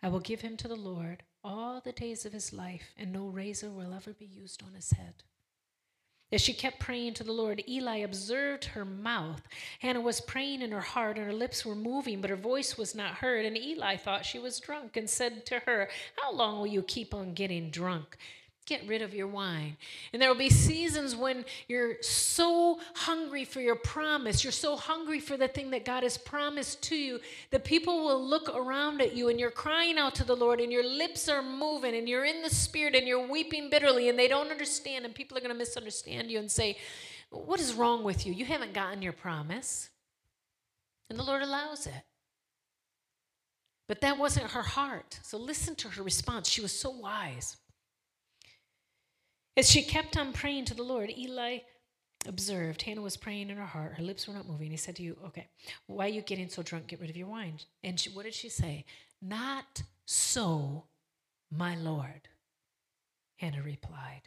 I will give him to the Lord all the days of his life, and no razor will ever be used on his head. As she kept praying to the Lord, Eli observed her mouth. Hannah was praying in her heart, and her lips were moving, but her voice was not heard. And Eli thought she was drunk and said to her, how long will you keep on getting drunk? Get rid of your wine. And there will be seasons when you're so hungry for your promise, you're so hungry for the thing that God has promised to you, that people will look around at you and you're crying out to the Lord and your lips are moving and you're in the Spirit and you're weeping bitterly and they don't understand and people are going to misunderstand you and say, what is wrong with you? You haven't gotten your promise. And the Lord allows it. But that wasn't her heart. So listen to her response. She was so wise. As she kept on praying to the Lord, Eli observed. Hannah was praying in her heart. Her lips were not moving. He said to you, okay, why are you getting so drunk? Get rid of your wine. And she, what did she say? Not so, my Lord. Hannah replied,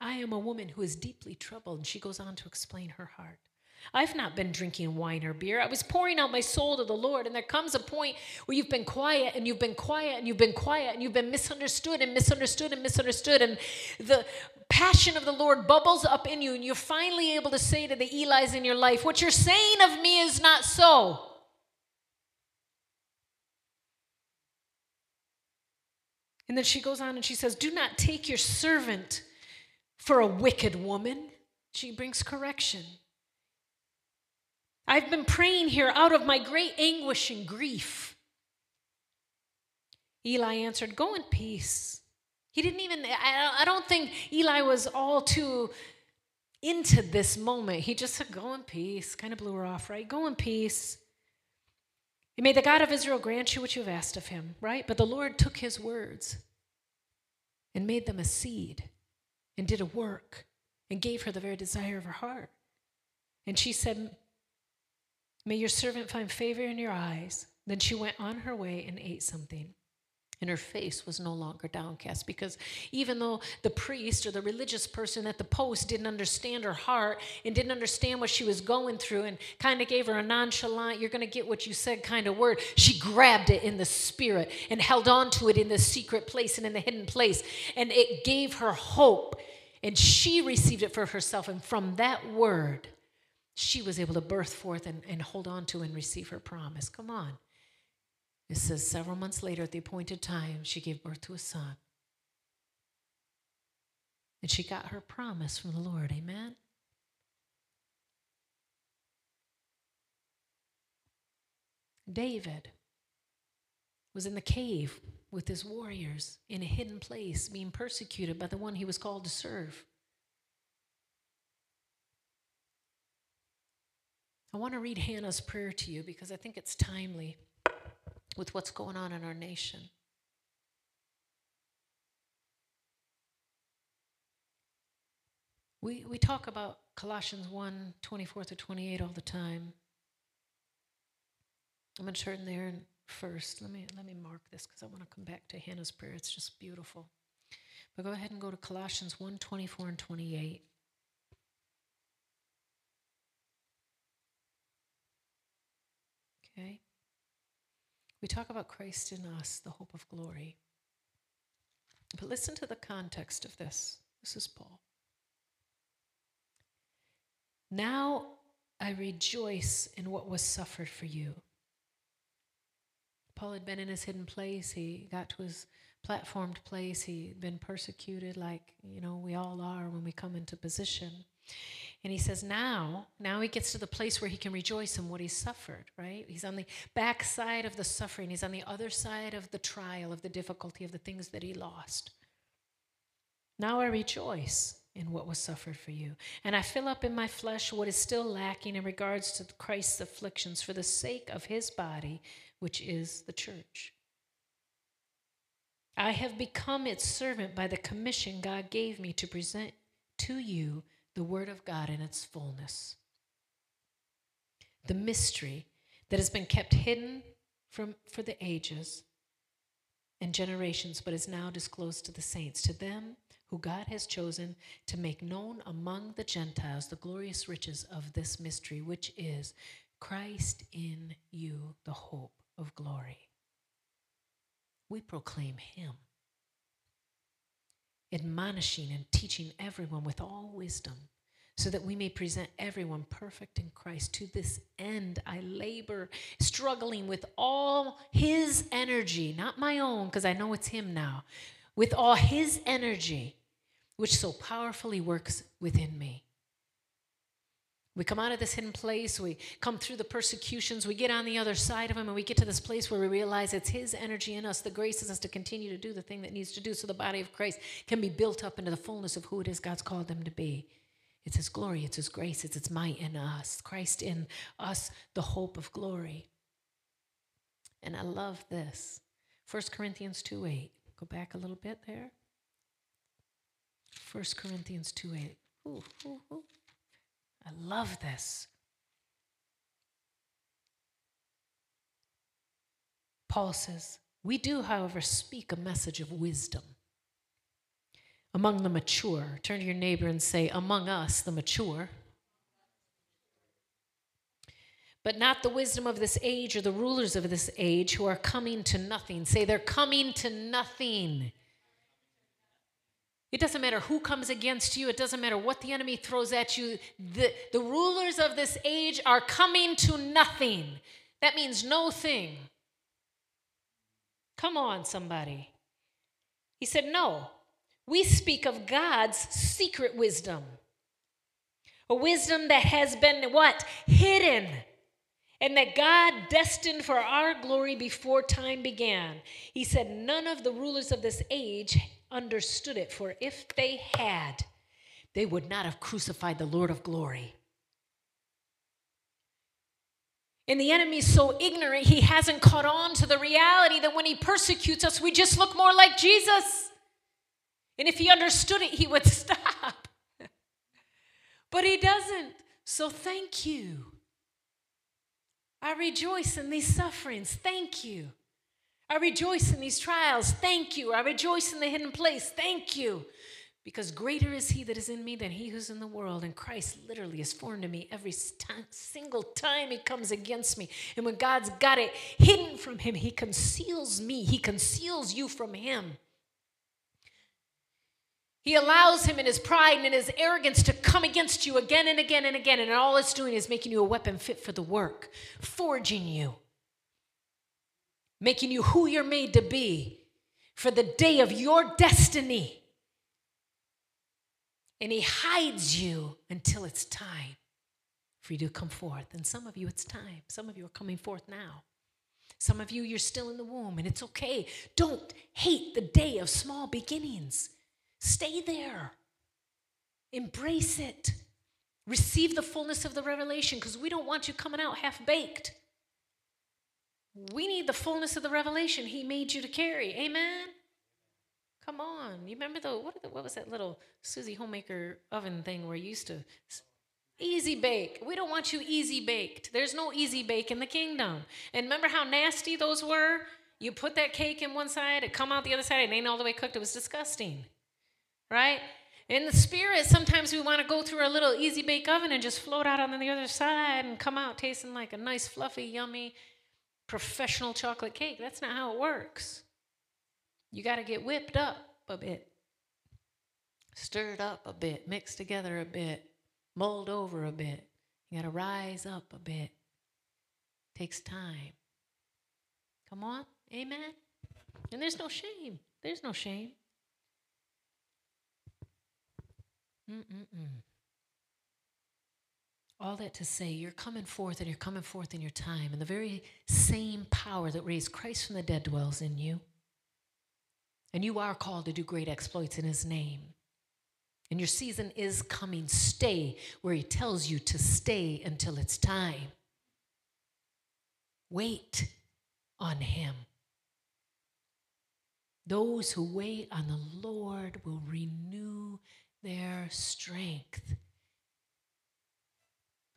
I am a woman who is deeply troubled. And she goes on to explain her heart. I've not been drinking wine or beer. I was pouring out my soul to the Lord, and there comes a point where you've been quiet, and you've been quiet, and you've been quiet, and you've been misunderstood and misunderstood and misunderstood, and the passion of the Lord bubbles up in you, and you're finally able to say to the Eli's in your life, what you're saying of me is not so. And then she goes on and she says, do not take your servant for a wicked woman. She brings correction. I've been praying here out of my great anguish and grief. Eli answered, go in peace. He didn't even, I don't think Eli was all too into this moment. He just said, go in peace. Kind of blew her off, right? Go in peace. And may the God of Israel grant you what you've asked of him, right? But the Lord took his words and made them a seed and did a work and gave her the very desire of her heart. And she said, may your servant find favor in your eyes. Then she went on her way and ate something. And her face was no longer downcast, because even though the priest or the religious person at the post didn't understand her heart and didn't understand what she was going through and kind of gave her a nonchalant, you're going to get what you said kind of word, she grabbed it in the Spirit and held on to it in the secret place and in the hidden place. And it gave her hope. And she received it for herself. And from that word, she was able to birth forth and, and hold on to and receive her promise. Come on. It says several months later at the appointed time, she gave birth to a son. And she got her promise from the Lord. Amen. David was in the cave with his warriors in a hidden place, being persecuted by the one he was called to serve. I want to read Hannah's prayer to you because I think it's timely with what's going on in our nation. We we talk about Colossians one, twenty-four through twenty-eight all the time. I'm going to turn there first. Let me, let me mark this because I want to come back to Hannah's prayer. It's just beautiful. But go ahead and go to Colossians one, twenty-four and twenty-eight. Okay. We talk about Christ in us, the hope of glory. But listen to the context of this. This is Paul. Now I rejoice in what was suffered for you. Paul had been in his hidden place. He got to his platformed place. He'd been persecuted like, you know, we all are when we come into position. And he says now, now he gets to the place where he can rejoice in what he suffered, right? He's on the backside of the suffering. He's on the other side of the trial, of the difficulty, of the things that he lost. Now I rejoice in what was suffered for you. And I fill up in my flesh what is still lacking in regards to Christ's afflictions for the sake of his body, which is the church. I have become its servant by the commission God gave me to present to you the word of God in its fullness. The mystery that has been kept hidden from, for the ages and generations, but is now disclosed to the saints. To them who God has chosen to make known among the Gentiles the glorious riches of this mystery, which is Christ in you, the hope of glory. We proclaim him, admonishing and teaching everyone with all wisdom, so that we may present everyone perfect in Christ. To this end, I labor, struggling with all his energy, not my own, because I know it's him now, with all his energy, which so powerfully works within me. We come out of this hidden place, we come through the persecutions, we get on the other side of him, and we get to this place where we realize it's his energy in us, the grace in us to continue to do the thing that needs to do so the body of Christ can be built up into the fullness of who it is God's called them to be. It's his glory, it's his grace, it's his might in us. Christ in us, the hope of glory. And I love this. First Corinthians two eight. Go back a little bit there. First Corinthians two eight. Ooh, ooh, ooh. I love this. Paul says, we do, however, speak a message of wisdom among the mature. Turn to your neighbor and say, among us, the mature. But not the wisdom of this age or the rulers of this age who are coming to nothing. Say, they're coming to nothing. It doesn't matter who comes against you. It doesn't matter what the enemy throws at you. The, the rulers of this age are coming to nothing. That means no thing. Come on, somebody. He said, no, we speak of God's secret wisdom. A wisdom that has been what? Hidden. And that God destined for our glory before time began. He said, none of the rulers of this age understood it, for if they had, they would not have crucified the Lord of glory. And the enemy's so ignorant, he hasn't caught on to the reality that when he persecutes us, we just look more like Jesus. And if he understood it, he would stop. But he doesn't. So thank you. I rejoice in these sufferings. Thank you. I rejoice in these trials. Thank you. I rejoice in the hidden place. Thank you. Because greater is he that is in me than he who's in the world. And Christ literally is foreign to me every time, single time he comes against me. And when God's got it hidden from him, he conceals me. He conceals you from him. He allows him in his pride and in his arrogance to come against you again and again and again. And all it's doing is making you a weapon fit for the work, forging you. Making you who you're made to be for the day of your destiny. And he hides you until it's time for you to come forth. And some of you, it's time. Some of you are coming forth now. Some of you, you're still in the womb, and it's okay. Don't hate the day of small beginnings. Stay there. Embrace it. Receive the fullness of the revelation, because we don't want you coming out half-baked. We need the fullness of the revelation he made you to carry. Amen? Come on. You remember, though, what, what was that little Susie Homemaker oven thing where you used to... Easy bake. We don't want you easy baked. There's no easy bake in the kingdom. And remember how nasty those were? You put that cake in one side, it come out the other side, it ain't all the way cooked. It was disgusting, right? In the spirit, sometimes we want to go through our little easy bake oven and just float out on the other side and come out tasting like a nice, fluffy, yummy, professional chocolate cake. That's not how it works. You got to get whipped up a bit, stirred up a bit, mixed together a bit. Mold over a bit. You got to rise up a bit. Takes time. Come on. Amen. And there's no shame. There's no shame. Mm-mm-mm. All that to say, you're coming forth and you're coming forth in your time. And the very same power that raised Christ from the dead dwells in you. And you are called to do great exploits in his name. And your season is coming. Stay where he tells you to stay until it's time. Wait on him. Those who wait on the Lord will renew their strength.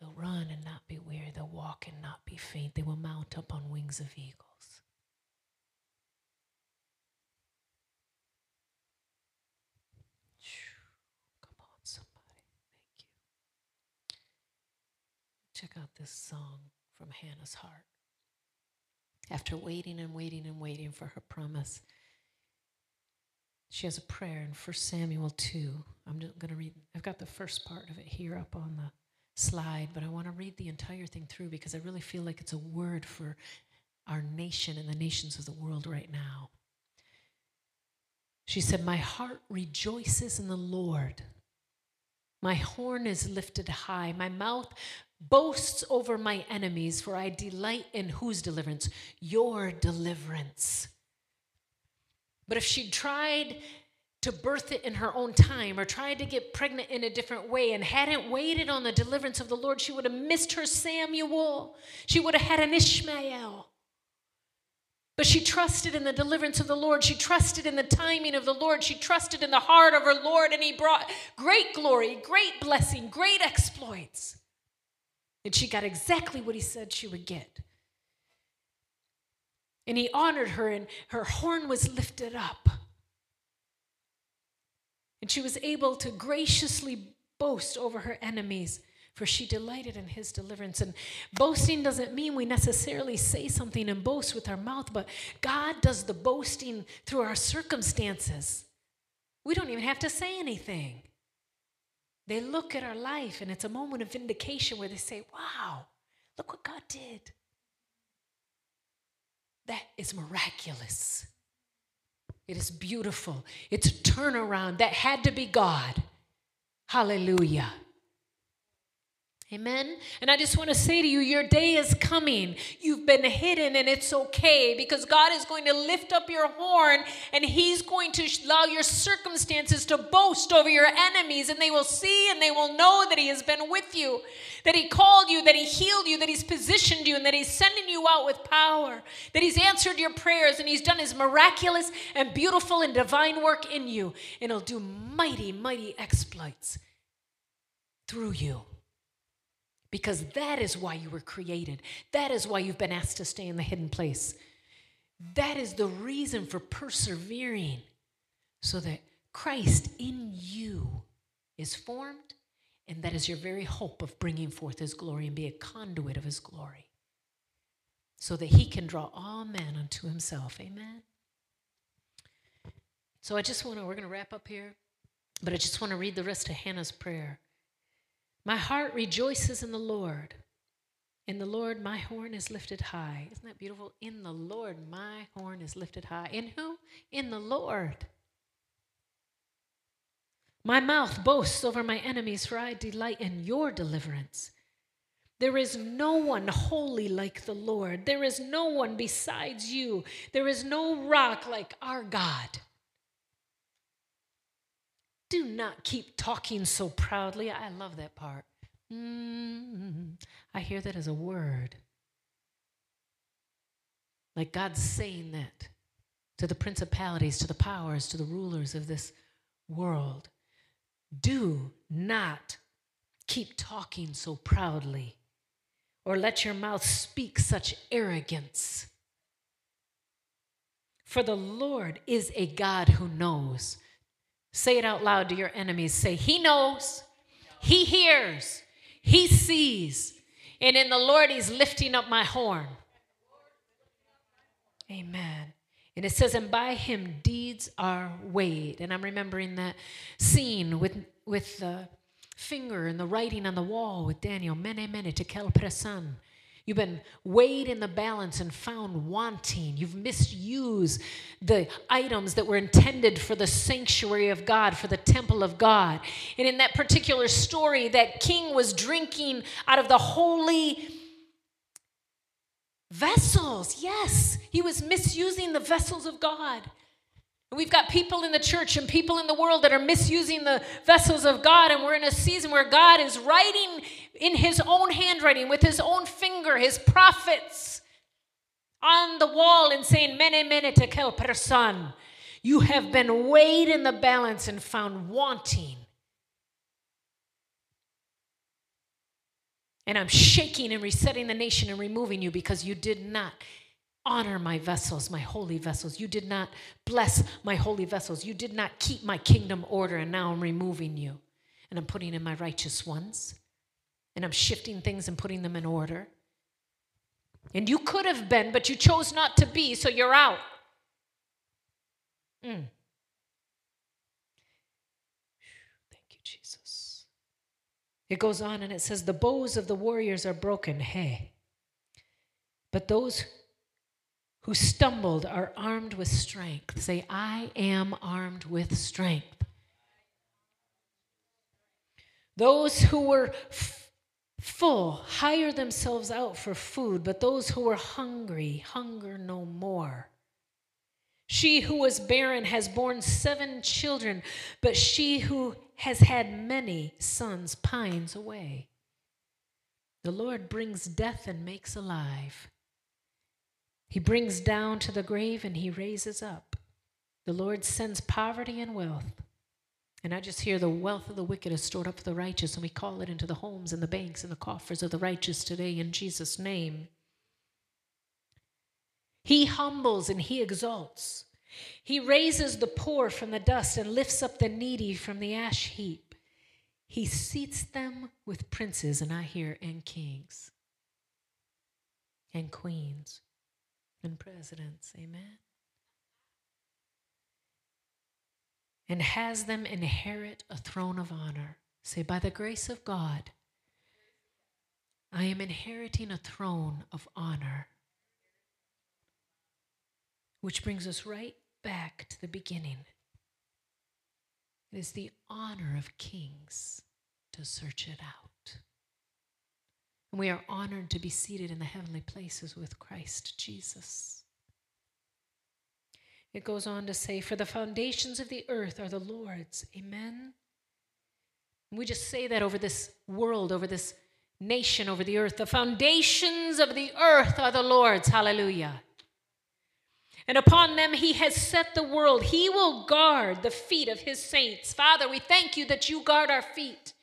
They'll run and not be weary. They'll walk and not be faint. They will mount up on wings of eagles. Check out this song from Hannah's heart. After waiting and waiting and waiting for her promise, she has a prayer in First Samuel two. I'm just going to read, I've got the first part of it here up on the slide, but I want to read the entire thing through because I really feel like it's a word for our nation and the nations of the world right now. She said, "My heart rejoices in the Lord. My horn is lifted high. My mouth boasts over my enemies, for I delight in whose deliverance? Your deliverance." But if she'd tried to birth it in her own time or tried to get pregnant in a different way and hadn't waited on the deliverance of the Lord, she would have missed her Samuel. She would have had an Ishmael. But she trusted in the deliverance of the Lord. She trusted in the timing of the Lord. She trusted in the heart of her Lord, and he brought great glory, great blessing, great exploits. And she got exactly what he said she would get. And he honored her, and her horn was lifted up. And she was able to graciously boast over her enemies, for she delighted in his deliverance. And boasting doesn't mean we necessarily say something and boast with our mouth, but God does the boasting through our circumstances. We don't even have to say anything. They look at our life, and it's a moment of vindication where they say, "Wow, look what God did. That is miraculous. It is beautiful. It's a turnaround. That had to be God. Hallelujah." Amen. And I just want to say to you, your day is coming. You've been hidden, and it's okay, because God is going to lift up your horn, and he's going to allow your circumstances to boast over your enemies, and they will see and they will know that he has been with you, that he called you, that he healed you, that he's positioned you, and that he's sending you out with power, that he's answered your prayers, and he's done his miraculous and beautiful and divine work in you, and he'll do mighty, mighty exploits through you. Because that is why you were created. That is why you've been asked to stay in the hidden place. That is the reason for persevering, so that Christ in you is formed, and that is your very hope of bringing forth his glory and be a conduit of his glory, so that he can draw all men unto himself. Amen? So I just want to, we're going to wrap up here, but I just want to read the rest of Hannah's prayer. "My heart rejoices in the Lord. In the Lord, my horn is lifted high." Isn't that beautiful? In the Lord, my horn is lifted high. In who? In the Lord. "My mouth boasts over my enemies, for I delight in your deliverance. There is no one holy like the Lord. There is no one besides you. There is no rock like our God. Do not keep talking so proudly. I love that part. Mm-hmm. I hear that as a word. Like God's saying that to the principalities, to the powers, to the rulers of this world. Do not keep talking so proudly, or let your mouth speak such arrogance. For the Lord is a God who knows. Say it out loud to your enemies. Say, He knows, He hears, He sees, and in the Lord He's lifting up my horn. Amen. And it says, and by Him deeds are weighed. And I'm remembering that scene with with the finger and the writing on the wall with Daniel. Mene, Mene, Tekel, Presan. You've been weighed in the balance and found wanting. You've misused the items that were intended for the sanctuary of God, for the temple of God. And in that particular story, that king was drinking out of the holy vessels. Yes, he was misusing the vessels of God. And we've got people in the church and people in the world that are misusing the vessels of God, and we're in a season where God is writing in his own handwriting with his own finger, his prophets on the wall and saying, Mene, Mene, Tekel, Persan. You have been weighed in the balance and found wanting. And I'm shaking and resetting the nation and removing you because you did not honor my vessels, my holy vessels. You did not bless my holy vessels. You did not keep my kingdom order, and now I'm removing you. And I'm putting in my righteous ones. And I'm shifting things and putting them in order. And you could have been, but you chose not to be, so you're out. Mm. It goes on and it says, the bows of the warriors are broken, hey. But those who stumbled are armed with strength. Say, I am armed with strength. Those who were f- full hire themselves out for food, but those who were hungry hunger no more. She who was barren has borne seven children, but she who has had many sons pines away. The Lord brings death and makes alive. He brings down to the grave and he raises up. The Lord sends poverty and wealth. And I just hear the wealth of the wicked is stored up for the righteous, and we call it into the homes and the banks and the coffers of the righteous today in Jesus' name. He humbles and he exalts. He raises the poor from the dust and lifts up the needy from the ash heap. He seats them with princes, and I hear, and kings, and queens, and presidents. Amen. And has them inherit a throne of honor. Say, by the grace of God, I am inheriting a throne of honor. Which brings us right back to the beginning. It is the honor of kings to search it out. And we are honored to be seated in the heavenly places with Christ Jesus. It goes on to say, for the foundations of the earth are the Lord's. Amen. And we just say that over this world, over this nation, over the earth. The foundations of the earth are the Lord's. Hallelujah. And upon them he has set the world. He will guard the feet of his saints. Father, we thank you that you guard our feet.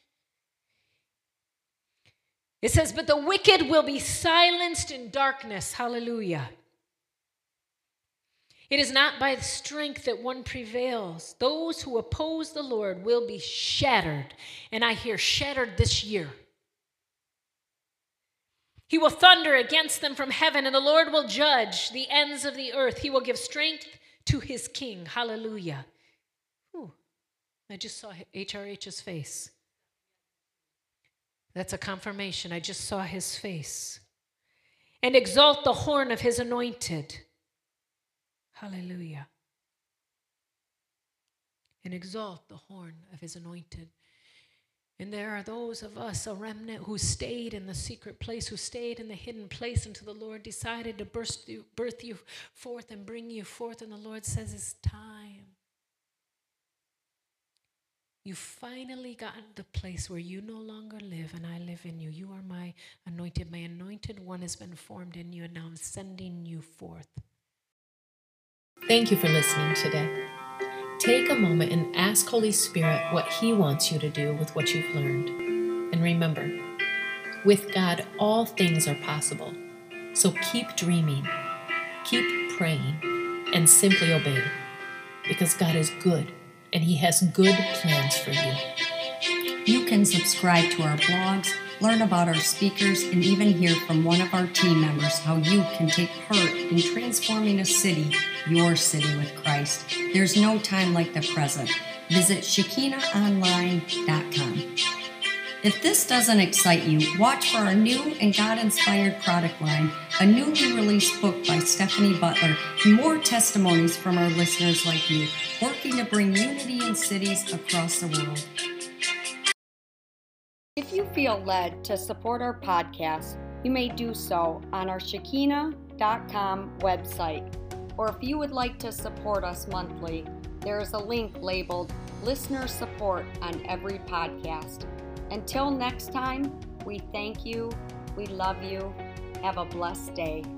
It says, but the wicked will be silenced in darkness. Hallelujah. It is not by strength that one prevails. Those who oppose the Lord will be shattered. And I hear shattered this year. He will thunder against them from heaven, and the Lord will judge the ends of the earth. He will give strength to his king. Hallelujah. Ooh, I just saw H R H's face. That's a confirmation. I just saw his face. And exalt the horn of his anointed. Hallelujah. And exalt the horn of his anointed. And there are those of us, a remnant, who stayed in the secret place, who stayed in the hidden place until the Lord decided to burst you, birth you forth and bring you forth. And the Lord says, it's time. You've finally gotten to the place where you no longer live and I live in you. You are my anointed. My anointed one has been formed in you, and now I'm sending you forth. Thank you for listening today. Take a moment and ask Holy Spirit what He wants you to do with what you've learned. And remember, with God, all things are possible. So keep dreaming, keep praying, and simply obey. Because God is good, and He has good plans for you. You can subscribe to our blogs, learn about our speakers, and even hear from one of our team members how you can take part in transforming a city, your city, with Christ. There's no time like the present. Visit Shekinah Online dot com. If this doesn't excite you, watch for our new and God-inspired product line, a newly released book by Stephanie Butler, and more testimonies from our listeners like you, working to bring unity in cities across the world. If you feel led to support our podcast, you may do so on our Shekinah dot com website. Or if you would like to support us monthly, there is a link labeled Listener Support on every podcast. Until next time, we thank you, we love you, have a blessed day.